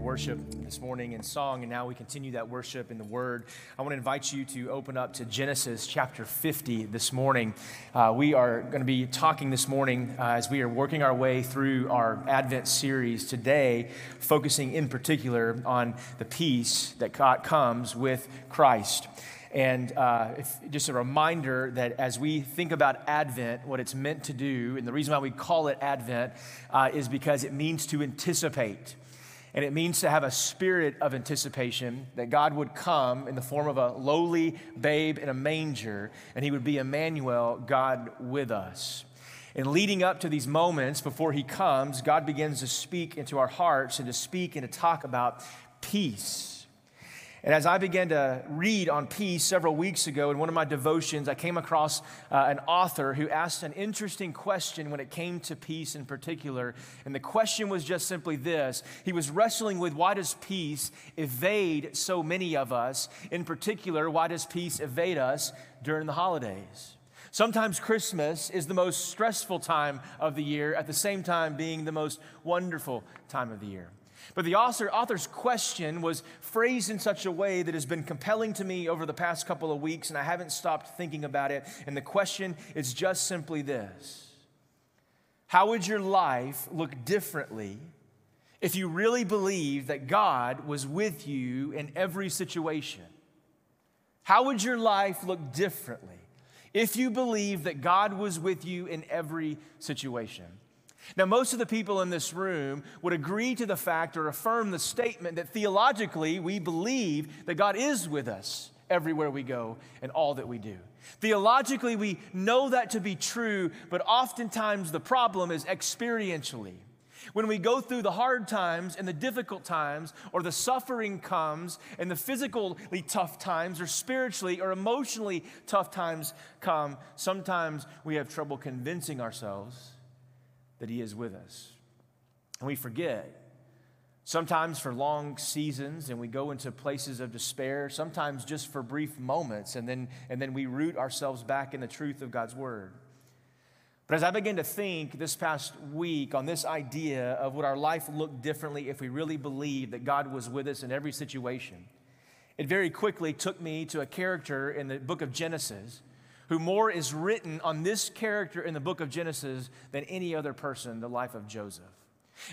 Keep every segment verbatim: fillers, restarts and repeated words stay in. your worship this morning in song, and now we continue that worship in the Word. I want to invite you to open up to Genesis chapter fifty this morning. Uh, we are going to be talking this morning uh, as we are working our way through our Advent series today, focusing in particular on the peace that comes with Christ. And uh, if, just a reminder that as we think about Advent, what it's meant to do, and the reason why we call it Advent uh, is because it means to anticipate. And it means to have a spirit of anticipation that God would come in the form of a lowly babe in a manger, and he would be Emmanuel, God with us. And leading up to these moments before he comes, God begins to speak into our hearts and to speak and to talk about peace. And as I began to read on peace several weeks ago in one of my devotions, I came across uh, an author who asked an interesting question when it came to peace in particular. And the question was just simply this. He was wrestling with, why does peace evade so many of us? In particular, why does peace evade us during the holidays? Sometimes Christmas is the most stressful time of the year, at the same time being the most wonderful time of the year. But the author, author's question was phrased in such a way that has been compelling to me over the past couple of weeks, and I haven't stopped thinking about it. And the question is just simply this. How would your life look differently if you really believed that God was with you in every situation? How would your life look differently if you believed that God was with you in every situation? Now, most of the people in this room would agree to the fact or affirm the statement that theologically we believe that God is with us everywhere we go and all that we do. Theologically, we know that to be true, but oftentimes the problem is experientially. When we go through the hard times and the difficult times, or the suffering comes and the physically tough times, or spiritually or emotionally tough times come, sometimes we have trouble convincing ourselves that he is with us. And we forget. Sometimes for long seasons, and we go into places of despair, sometimes just for brief moments, and then, and then we root ourselves back in the truth of God's word. But as I began to think this past week on this idea of what our life looked differently if we really believed that God was with us in every situation, it very quickly took me to a character in the book of Genesis who more is written on this character in the book of Genesis than any other person, the life of Joseph.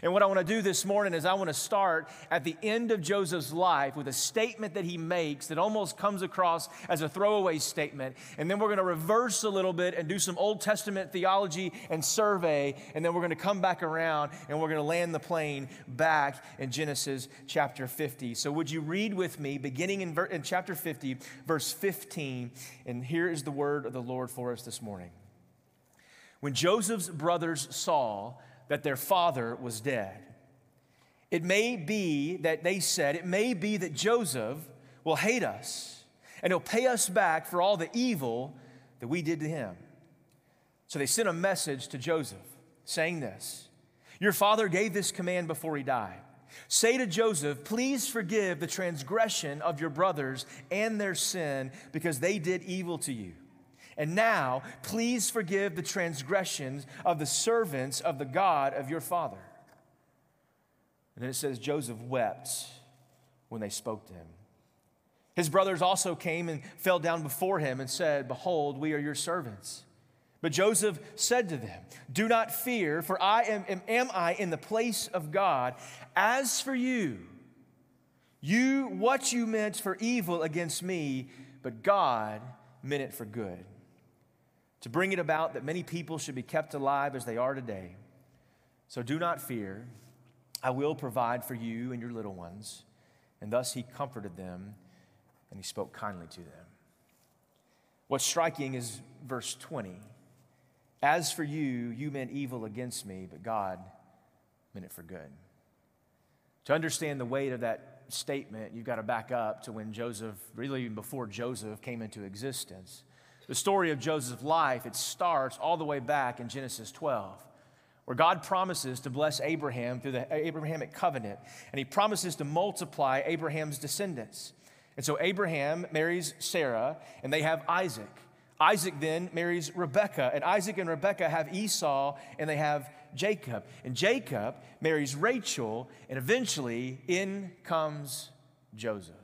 And what I want to do this morning is I want to start at the end of Joseph's life with a statement that he makes that almost comes across as a throwaway statement. And then we're going to reverse a little bit and do some Old Testament theology and survey. And then we're going to come back around and we're going to land the plane back in Genesis chapter fifty. So would you read with me, beginning in, ver- in chapter fifty, verse fifteen. And here is the word of the Lord for us this morning. When Joseph's brothers saw that their father was dead, it may be that they said, it may be that Joseph will hate us and he'll pay us back for all the evil that we did to him. So they sent a message to Joseph saying this, your father gave this command before he died. Say to Joseph, please forgive the transgression of your brothers and their sin because they did evil to you. And now, please forgive the transgressions of the servants of the God of your father. And then it says, Joseph wept when they spoke to him. His brothers also came and fell down before him and said, behold, we are your servants. But Joseph said to them, do not fear, for I am, am, am I in the place of God. As for you, you what you meant for evil against me, but God meant it for good, to bring it about that many people should be kept alive as they are today. So do not fear, I will provide for you and your little ones. And thus he comforted them, and he spoke kindly to them. What's striking is verse twenty. As for you, you meant evil against me, but God meant it for good. To understand the weight of that statement, you've got to back up to when Joseph, really even before Joseph came into existence. The story of Joseph's life, it starts all the way back in Genesis twelve, where God promises to bless Abraham through the Abrahamic covenant, and he promises to multiply Abraham's descendants. And so Abraham marries Sarah, and they have Isaac. Isaac then marries Rebekah, and Isaac and Rebekah have Esau, and they have Jacob. And Jacob marries Rachel, and eventually in comes Joseph.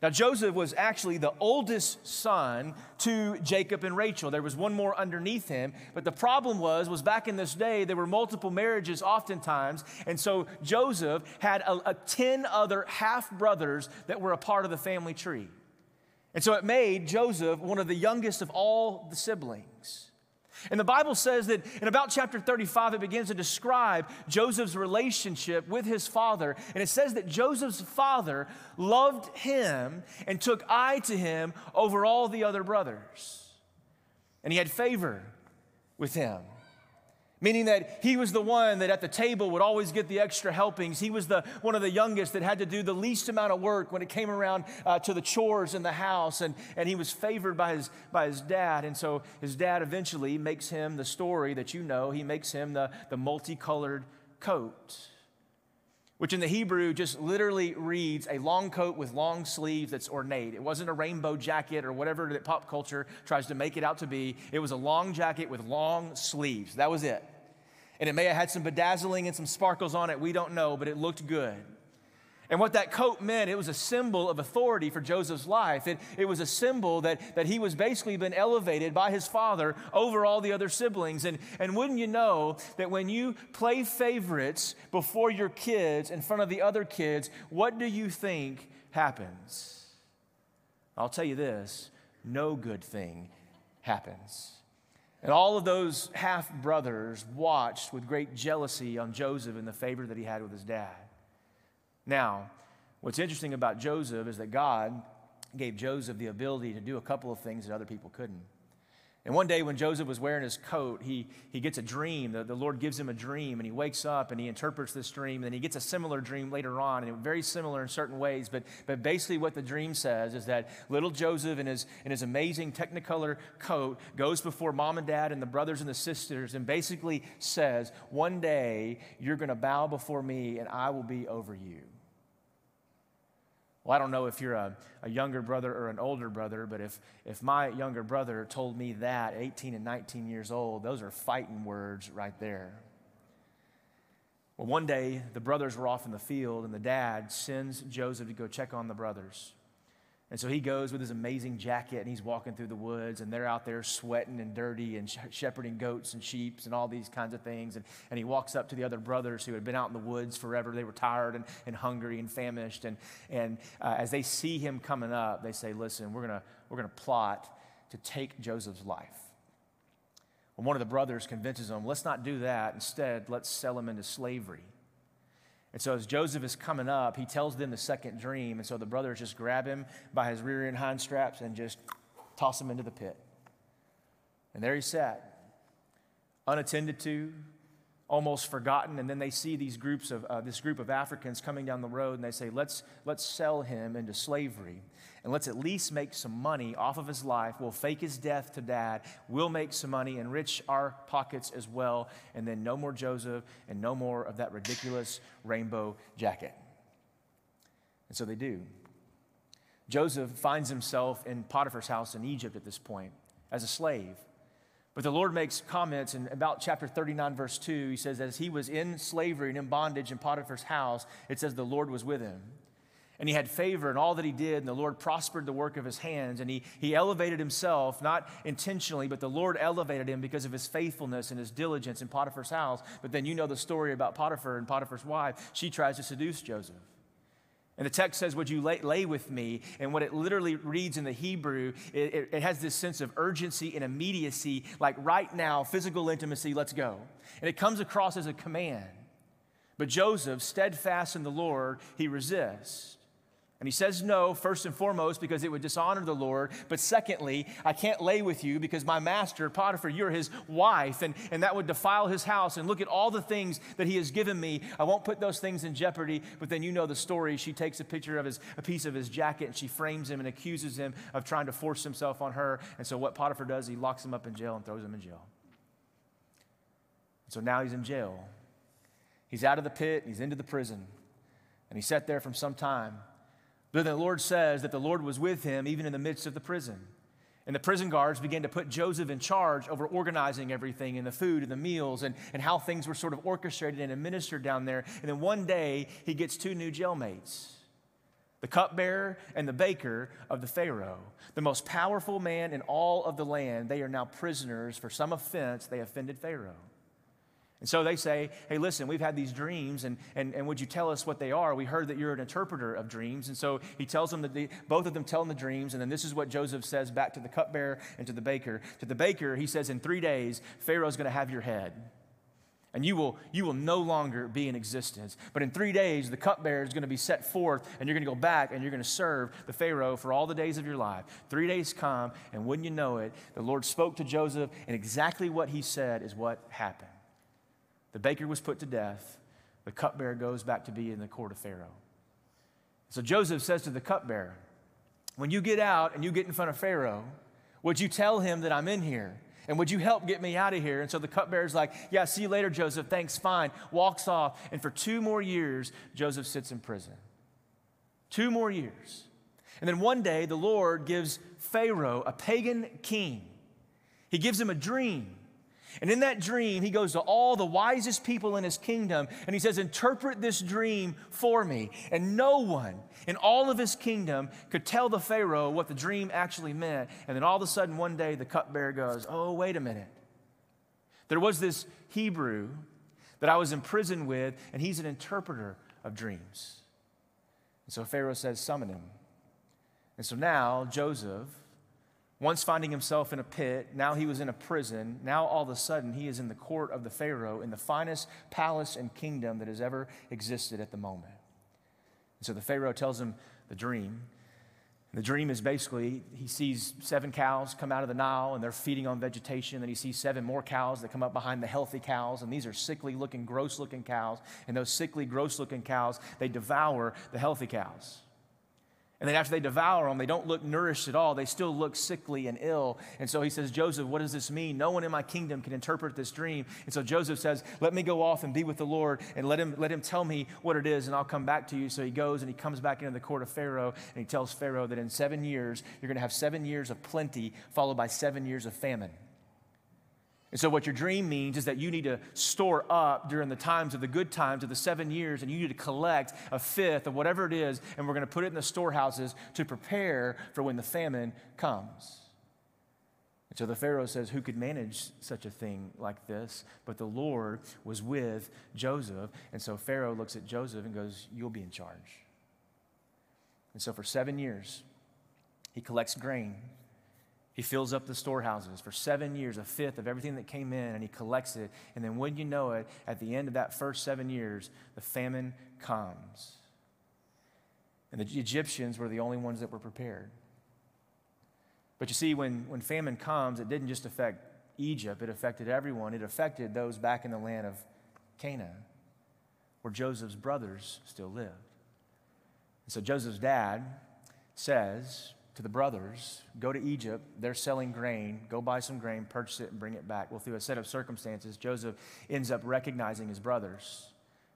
Now, Joseph was actually the oldest son to Jacob and Rachel. There was one more underneath him, but the problem was, was back in this day, there were multiple marriages oftentimes, and so Joseph had a, a ten other half-brothers that were a part of the family tree. And so it made Joseph one of the youngest of all the siblings. And the Bible says that in about chapter thirty-five, it begins to describe Joseph's relationship with his father. And it says that Joseph's father loved him and took eye to him over all the other brothers. And he had favor with him, meaning that he was the one that at the table would always get the extra helpings. He was the one of the youngest that had to do the least amount of work when it came around uh, to the chores in the house, and, and he was favored by his, by his dad. And so his dad eventually makes him the story that you know. He makes him the, the multicolored coat, which in the Hebrew just literally reads a long coat with long sleeves that's ornate. It wasn't a rainbow jacket or whatever that pop culture tries to make it out to be. It was a long jacket with long sleeves. That was it. And it may have had some bedazzling and some sparkles on it. We don't know, but it looked good. And what that coat meant, it was a symbol of authority for Joseph's life. It, it was a symbol that, that he was basically been elevated by his father over all the other siblings. And, and wouldn't you know that when you play favorites before your kids in front of the other kids, what do you think happens? I'll tell you this, no good thing happens. And all of those half-brothers watched with great jealousy on Joseph and the favor that he had with his dad. Now, what's interesting about Joseph is that God gave Joseph the ability to do a couple of things that other people couldn't. And one day when Joseph was wearing his coat, he, he gets a dream. The, the Lord gives him a dream, and he wakes up, and he interprets this dream, and then he gets a similar dream later on, and it was very similar in certain ways. But, but basically what the dream says is that little Joseph in his, in his amazing Technicolor coat goes before mom and dad and the brothers and the sisters and basically says, one day you're going to bow before me, and I will be over you. Well, I don't know if you're a, a younger brother or an older brother, but if, if my younger brother told me that at eighteen and nineteen years old, those are fighting words right there. Well, one day, the brothers were off in the field, and the dad sends Joseph to go check on the brothers. And so he goes with his amazing jacket, and he's walking through the woods, and they're out there sweating and dirty and shepherding goats and sheep and all these kinds of things. And, and he walks up to the other brothers who had been out in the woods forever. They were tired and, and hungry and famished. And, and uh, as they see him coming up, they say, listen, we're gonna, we're gonna plot to take Joseph's life. Well, one of the brothers convinces him, let's not do that. Instead, let's sell him into slavery. And so as Joseph is coming up, he tells them the second dream. And so the brothers just grab him by his rear and hind straps and just toss him into the pit. And there he sat, unattended to, almost forgotten. And then they see these groups of uh, this group of Africans coming down the road, and they say, let's, let's sell him into slavery, and let's at least make some money off of his life. We'll fake his death to dad. We'll make some money, enrich our pockets as well, and then no more Joseph and no more of that ridiculous rainbow jacket. And so they do. Joseph finds himself in Potiphar's house in Egypt at this point as a slave. But the Lord makes comments in about chapter thirty-nine, verse two. He says, as he was in slavery and in bondage in Potiphar's house, it says the Lord was with him. And he had favor in all that he did, and the Lord prospered the work of his hands. And he, he elevated himself, not intentionally, but the Lord elevated him because of his faithfulness and his diligence in Potiphar's house. But then you know the story about Potiphar and Potiphar's wife. She tries to seduce Joseph. And the text says, would you lay, lay with me? And what it literally reads in the Hebrew, it, it, it has this sense of urgency and immediacy, like right now, physical intimacy, let's go. And it comes across as a command. But Joseph, steadfast in the Lord, he resists. And he says no, first and foremost, because it would dishonor the Lord. But secondly, I can't lay with you because my master, Potiphar, you're his wife, and, and that would defile his house. And look at all the things that he has given me. I won't put those things in jeopardy. But then you know the story. She takes a picture of his, a piece of his jacket, and she frames him and accuses him of trying to force himself on her. And so what Potiphar does, he locks him up in jail and throws him in jail. So now he's in jail. He's out of the pit, and he's into the prison. And he sat there for some time. But then the Lord says that the Lord was with him even in the midst of the prison. And the prison guards began to put Joseph in charge over organizing everything and the food and the meals and, and how things were sort of orchestrated and administered down there. And then one day, he gets two new jailmates, the cupbearer and the baker of the Pharaoh, the most powerful man in all of the land. They are now prisoners for some offense they offended Pharaoh. And so they say, hey, listen, we've had these dreams, and, and, and would you tell us what they are? We heard that you're an interpreter of dreams. And so he tells them, that the, both of them tell him the dreams, and then this is what Joseph says back to the cupbearer and to the baker. To the baker, he says, in three days, Pharaoh's going to have your head, and you will, you will no longer be in existence. But in three days, the cupbearer is going to be set forth, and you're going to go back, and you're going to serve the Pharaoh for all the days of your life. Three days come, and wouldn't you know it, the Lord spoke to Joseph, and exactly what he said is what happened. The baker was put to death. The cupbearer goes back to be in the court of Pharaoh. So Joseph says to the cupbearer, when you get out and you get in front of Pharaoh, would you tell him that I'm in here? And would you help get me out of here? And so the cupbearer's like, yeah, see you later, Joseph. Thanks, fine. Walks off. And for two more years, Joseph sits in prison. Two more years. And then one day, the Lord gives Pharaoh, a pagan king, he gives him a dream. And in that dream, he goes to all the wisest people in his kingdom, and he says, interpret this dream for me. And no one in all of his kingdom could tell the Pharaoh what the dream actually meant. And then all of a sudden, one day, the cupbearer goes, oh, wait a minute. There was this Hebrew that I was in prison with, and he's an interpreter of dreams. And so Pharaoh says, summon him. And so now, Joseph, once finding himself in a pit, now he was in a prison. Now all of a sudden he is in the court of the Pharaoh in the finest palace and kingdom that has ever existed at the moment. And so the Pharaoh tells him the dream. The dream is basically he sees seven cows come out of the Nile and they're feeding on vegetation. Then he sees seven more cows that come up behind the healthy cows. And these are sickly looking, gross looking cows. And those sickly, gross looking cows, they devour the healthy cows. And then after they devour them, they don't look nourished at all. They still look sickly and ill. And so he says, Joseph, what does this mean? No one in my kingdom can interpret this dream. And so Joseph says, let me go off and be with the Lord and let him, let him tell me what it is and I'll come back to you. So he goes and he comes back into the court of Pharaoh and he tells Pharaoh that in seven years, you're going to have seven years of plenty followed by seven years of famine. And so what your dream means is that you need to store up during the times of the good times of the seven years, and you need to collect a fifth of whatever it is, and we're going to put it in the storehouses to prepare for when the famine comes. And so the Pharaoh says, who could manage such a thing like this? But the Lord was with Joseph. And so Pharaoh looks at Joseph and goes, you'll be in charge. And so for seven years, he collects grain. He fills up the storehouses for seven years, a fifth of everything that came in, and he collects it. And then wouldn't you know it, at the end of that first seven years, the famine comes. And the Egyptians were the only ones that were prepared. But you see, when, when famine comes, it didn't just affect Egypt. It affected everyone. It affected those back in the land of Canaan, where Joseph's brothers still lived. And so Joseph's dad says to the brothers, go to Egypt, they're selling grain, go buy some grain, purchase it, and bring it back. Well, through a set of circumstances, Joseph ends up recognizing his brothers.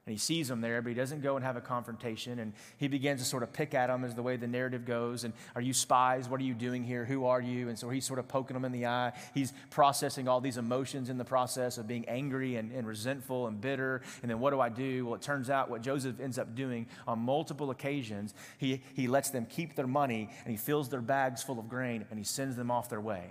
And he sees them there, but he doesn't go and have a confrontation. And he begins to sort of pick at them as the way the narrative goes. And are you spies? What are you doing here? Who are you? And so he's sort of poking them in the eye. He's processing all these emotions in the process of being angry and, and resentful and bitter. And then what do I do? Well, it turns out what Joseph ends up doing on multiple occasions, he, he lets them keep their money and he fills their bags full of grain and he sends them off their way.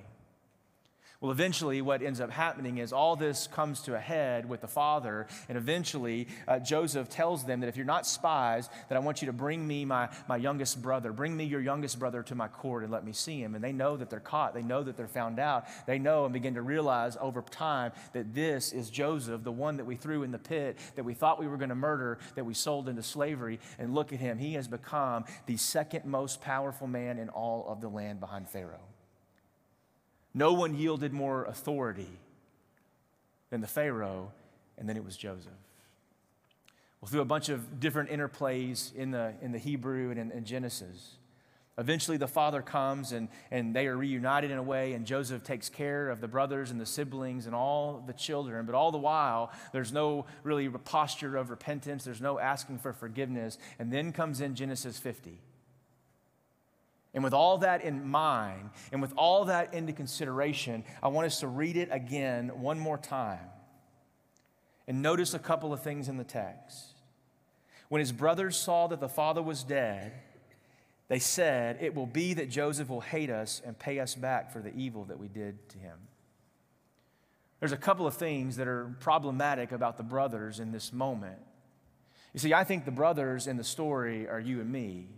Well, eventually what ends up happening is all this comes to a head with the father, and eventually uh, Joseph tells them that if you're not spies, that I want you to bring me my, my youngest brother, bring me your youngest brother to my court and let me see him. And they know that they're caught. They know that they're found out. They know and begin to realize over time that this is Joseph, the one that we threw in the pit, that we thought we were going to murder, that we sold into slavery. And look at him. He has become the second most powerful man in all of the land behind Pharaoh. No one yielded more authority than the Pharaoh, and then it was Joseph. Well, through a bunch of different interplays in the, in the Hebrew and in, in Genesis, eventually the father comes and, and they are reunited in a way, and Joseph takes care of the brothers and the siblings and all the children. But all the while, there's no really posture of repentance. There's no asking for forgiveness. And then comes in Genesis fifty. And with all that in mind, and with all that into consideration, I want us to read it again one more time. And notice a couple of things in the text. When his brothers saw that the father was dead, they said, "It will be that Joseph will hate us and pay us back for the evil that we did to him." There's a couple of things that are problematic about the brothers in this moment. You see, I think the brothers in the story are you and me.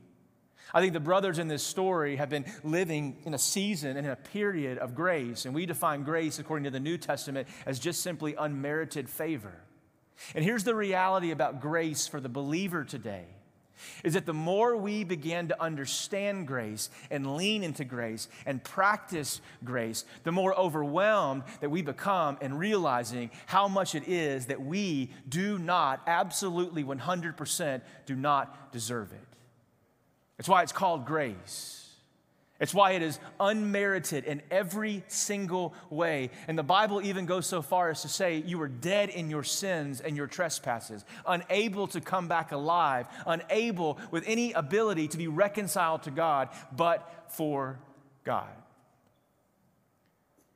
I think the brothers in this story have been living in a season and in a period of grace, and we define grace according to the New Testament as just simply unmerited favor. And here's the reality about grace for the believer today, is that the more we begin to understand grace and lean into grace and practice grace, the more overwhelmed that we become in realizing how much it is that we do not, absolutely one hundred percent do not deserve it. It's why it's called grace. It's why it is unmerited in every single way. And the Bible even goes so far as to say you were dead in your sins and your trespasses, unable to come back alive, unable with any ability to be reconciled to God, but for God.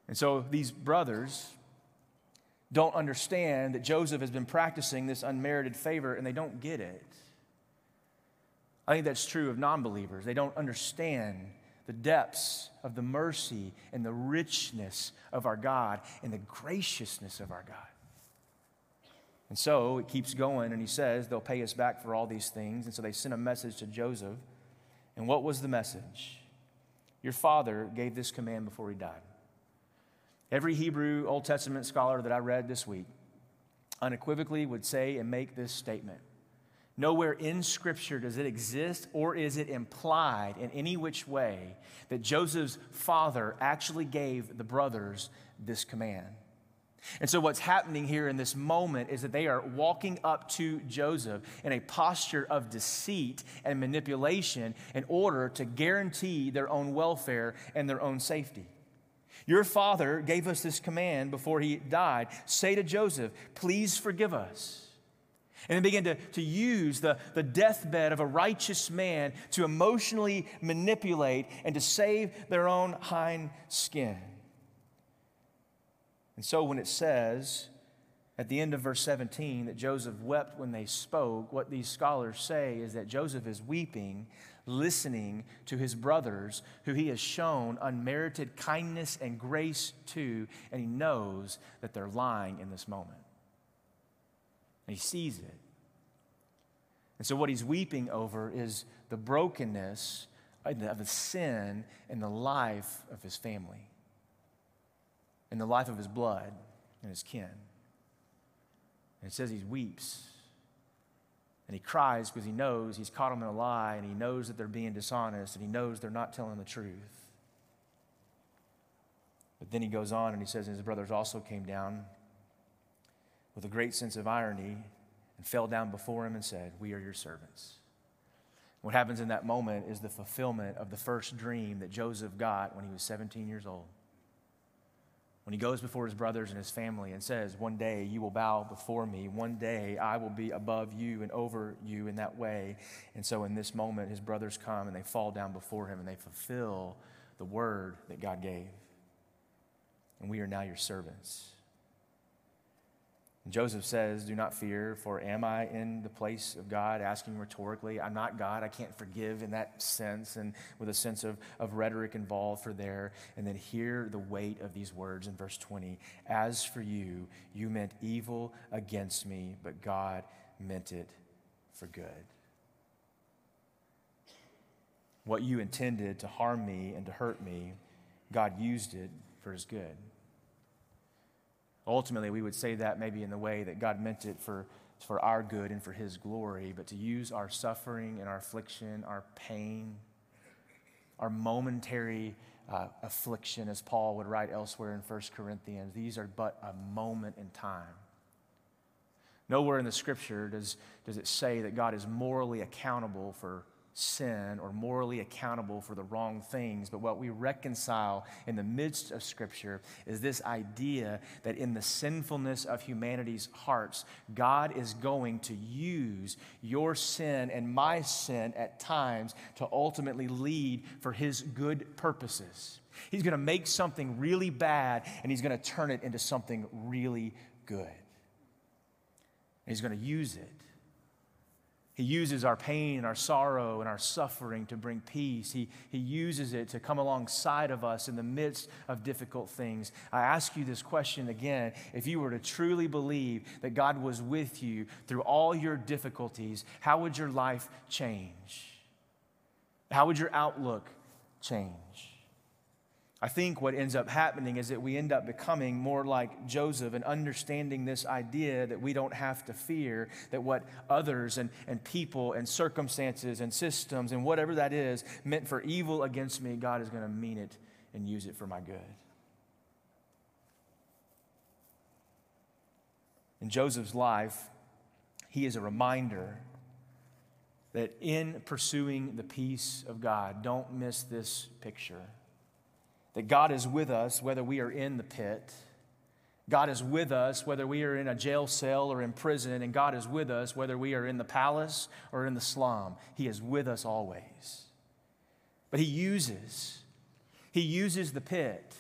And so these brothers don't understand that Joseph has been practicing this unmerited favor, and they don't get it. I think that's true of non-believers. They don't understand the depths of the mercy and the richness of our God and the graciousness of our God. And so it keeps going, and he says they'll pay us back for all these things. And so they sent a message to Joseph. And what was the message? Your father gave this command before he died. Every Hebrew Old Testament scholar that I read this week unequivocally would say and make this statement. Nowhere in Scripture does it exist or is it implied in any which way that Joseph's father actually gave the brothers this command. And so what's happening here in this moment is that they are walking up to Joseph in a posture of deceit and manipulation in order to guarantee their own welfare and their own safety. Your father gave us this command before he died. Say to Joseph, "Please forgive us." And they begin to, to use the, the deathbed of a righteous man to emotionally manipulate and to save their own hind skin. And so when it says at the end of verse seventeen that Joseph wept when they spoke, what these scholars say is that Joseph is weeping, listening to his brothers who he has shown unmerited kindness and grace to, and he knows that they're lying in this moment. And he sees it. And so what he's weeping over is the brokenness of the sin in the life of his family, in the life of his blood and his kin. And it says he weeps and he cries because he knows he's caught them in a lie, and he knows that they're being dishonest, and he knows they're not telling the truth. But then he goes on and he says, and his brothers also came down with a great sense of irony, and fell down before him and said, "We are your servants." What happens in that moment is the fulfillment of the first dream that Joseph got when he was seventeen years old. When he goes before his brothers and his family and says, "One day you will bow before me. One day I will be above you and over you in that way." And so in this moment, his brothers come and they fall down before him and they fulfill the word that God gave. And we are now your servants. And Joseph says, "Do not fear, for am I in the place of God?" Asking rhetorically, I'm not God, I can't forgive in that sense, and with a sense of, of rhetoric involved for there. And then hear the weight of these words in verse twenty. "As for you, you meant evil against me, but God meant it for good. What you intended to harm me and to hurt me, God used it for his good." Ultimately, we would say that maybe in the way that God meant it for, for our good and for his glory, but to use our suffering and our affliction, our pain, our momentary uh, affliction, as Paul would write elsewhere in First Corinthians, these are but a moment in time. Nowhere in the Scripture does, does it say that God is morally accountable for sin or morally accountable for the wrong things, but what we reconcile in the midst of Scripture is this idea that in the sinfulness of humanity's hearts, God is going to use your sin and my sin at times to ultimately lead for His good purposes. He's going to make something really bad, and He's going to turn it into something really good. And He's going to use it. He uses our pain and our sorrow and our suffering to bring peace. He, he uses it to come alongside of us in the midst of difficult things. I ask you this question again. If you were to truly believe that God was with you through all your difficulties, how would your life change? How would your outlook change? I think what ends up happening is that we end up becoming more like Joseph and understanding this idea that we don't have to fear that what others and, and people and circumstances and systems and whatever that is meant for evil against me, God is going to mean it and use it for my good. In Joseph's life, he is a reminder that in pursuing the peace of God, don't miss this picture. That God is with us whether we are in the pit. God is with us whether we are in a jail cell or in prison. And God is with us whether we are in the palace or in the slum. He is with us always. But He uses, He uses the pit.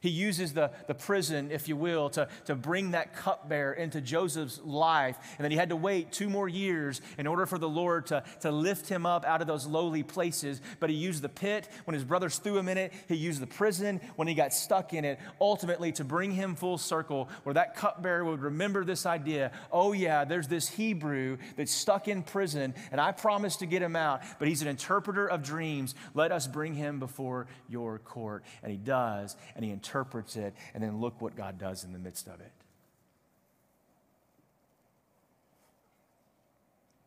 He uses the, the prison, if you will, to, to bring that cupbearer into Joseph's life. And then he had to wait two more years in order for the Lord to, to lift him up out of those lowly places. But He used the pit when his brothers threw him in it. He used the prison when he got stuck in it, ultimately to bring him full circle where that cupbearer would remember this idea. Oh yeah, there's this Hebrew that's stuck in prison and I promised to get him out, but he's an interpreter of dreams. Let us bring him before your court. And he does, and he interprets. interprets it, and then look what God does in the midst of it.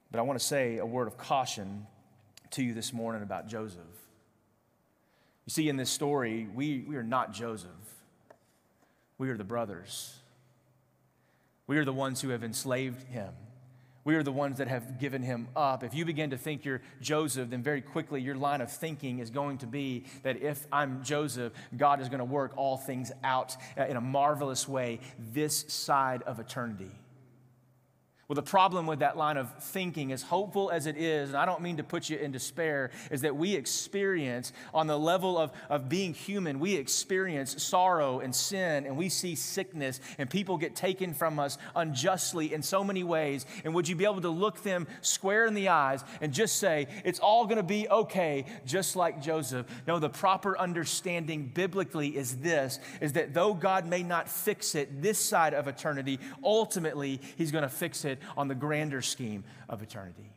But I want to say a word of caution to you this morning about Joseph. You see, in this story, we, we are not Joseph. We are the brothers. We are the ones who have enslaved him. We are the ones that have given him up. If you begin to think you're Joseph, then very quickly your line of thinking is going to be that if I'm Joseph, God is going to work all things out in a marvelous way this side of eternity. Well, the problem with that line of thinking, as hopeful as it is, and I don't mean to put you in despair, is that we experience, on the level of, of being human, we experience sorrow and sin, and we see sickness, and people get taken from us unjustly in so many ways. And would you be able to look them square in the eyes and just say, it's all going to be okay, just like Joseph? No, the proper understanding biblically is this, is that though God may not fix it this side of eternity, ultimately, He's going to fix it on the grander scheme of eternity.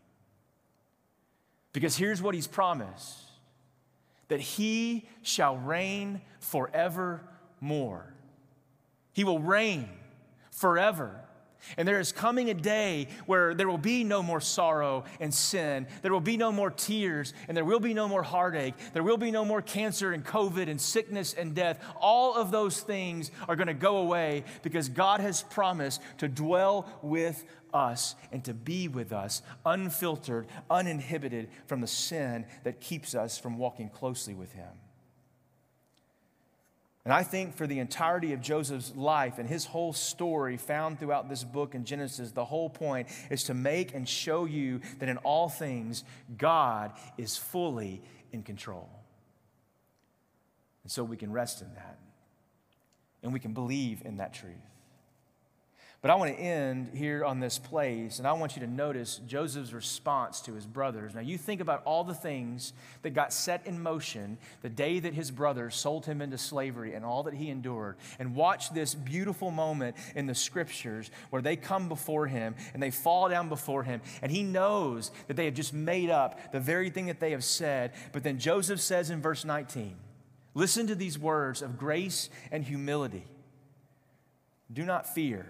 Because here's what He's promised, that He shall reign forevermore. He will reign forever. And there is coming a day where there will be no more sorrow and sin. There will be no more tears, and there will be no more heartache. There will be no more cancer and COVID and sickness and death. All of those things are going to go away because God has promised to dwell with us and to be with us, unfiltered, uninhibited from the sin that keeps us from walking closely with Him. And I think for the entirety of Joseph's life and his whole story found throughout this book in Genesis, the whole point is to make and show you that in all things, God is fully in control. And so we can rest in that. And we can believe in that truth. But I want to end here on this place, and I want you to notice Joseph's response to his brothers. Now, you think about all the things that got set in motion the day that his brothers sold him into slavery and all that he endured. And watch this beautiful moment in the Scriptures where they come before him and they fall down before him. And he knows that they have just made up the very thing that they have said. But then Joseph says in verse nineteen, listen to these words of grace and humility. Do not fear.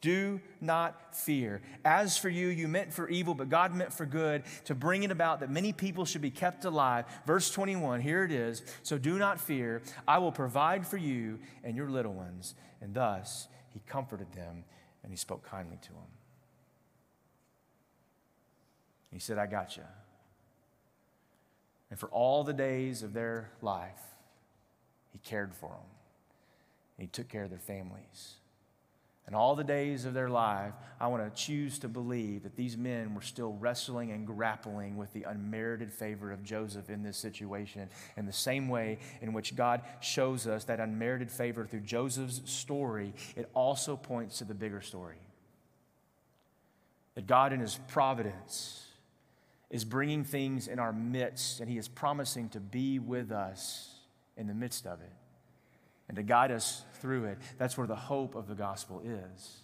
Do not fear. As for you, you meant for evil, but God meant for good to bring it about that many people should be kept alive. Verse twenty-one, here it is. So do not fear. I will provide for you and your little ones. And thus he comforted them and he spoke kindly to them. He said, I got you. And for all the days of their life, he cared for them. He took care of their families. And all the days of their life, I want to choose to believe that these men were still wrestling and grappling with the unmerited favor of Joseph in this situation. And the same way in which God shows us that unmerited favor through Joseph's story, it also points to the bigger story. That God in his providence is bringing things in our midst, and he is promising to be with us in the midst of it, and to guide us through it. That's where the hope of the gospel is.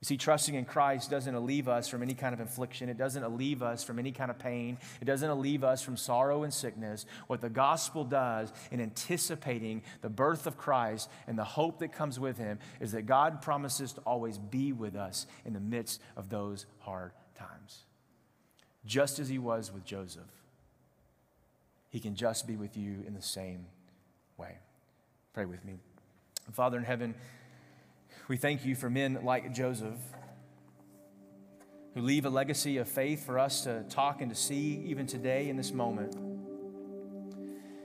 You see, trusting in Christ doesn't alleviate us from any kind of affliction. It doesn't alleviate us from any kind of pain. It doesn't alleviate us from sorrow and sickness. What the gospel does in anticipating the birth of Christ and the hope that comes with him is that God promises to always be with us in the midst of those hard times. Just as he was with Joseph, he can just be with you in the same way. Pray with me. Father in heaven, we thank you for men like Joseph who leave a legacy of faith for us to talk and to see even today in this moment.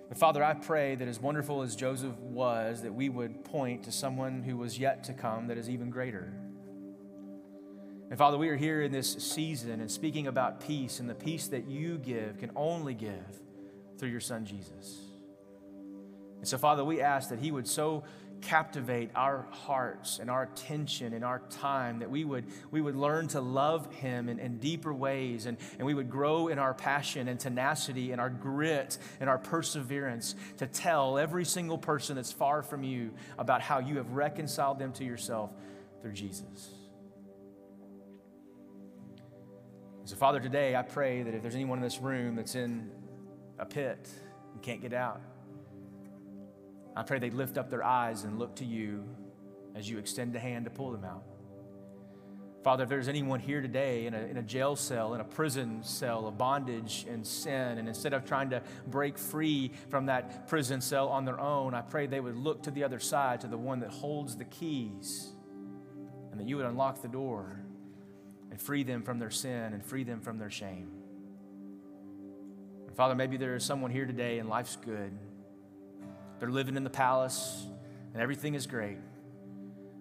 But Father, I pray that as wonderful as Joseph was, that we would point to someone who was yet to come that is even greater. And Father, we are here in this season and speaking about peace, and the peace that you give can only give through your Son, Jesus. And so, Father, we ask that he would so captivate our hearts and our attention and our time that we would, we would learn to love him in, in deeper ways, and, and we would grow in our passion and tenacity and our grit and our perseverance to tell every single person that's far from you about how you have reconciled them to yourself through Jesus. And so, Father, today I pray that if there's anyone in this room that's in a pit and can't get out, I pray they lift up their eyes and look to you as you extend the hand to pull them out. Father, if there's anyone here today in a, in a jail cell, in a prison cell of bondage and sin, and instead of trying to break free from that prison cell on their own, I pray they would look to the other side, to the one that holds the keys, and that you would unlock the door and free them from their sin and free them from their shame. And Father, maybe there is someone here today and life's good. They're living in the palace, and everything is great.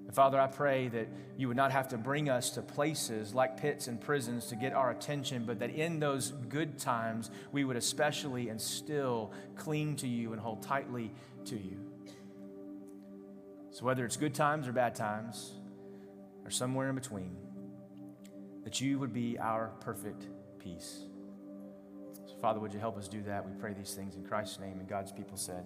And Father, I pray that you would not have to bring us to places like pits and prisons to get our attention, but that in those good times, we would especially and still cling to you and hold tightly to you. So whether it's good times or bad times, or somewhere in between, that you would be our perfect peace. So Father, would you help us do that? We pray these things in Christ's name, and God's people said,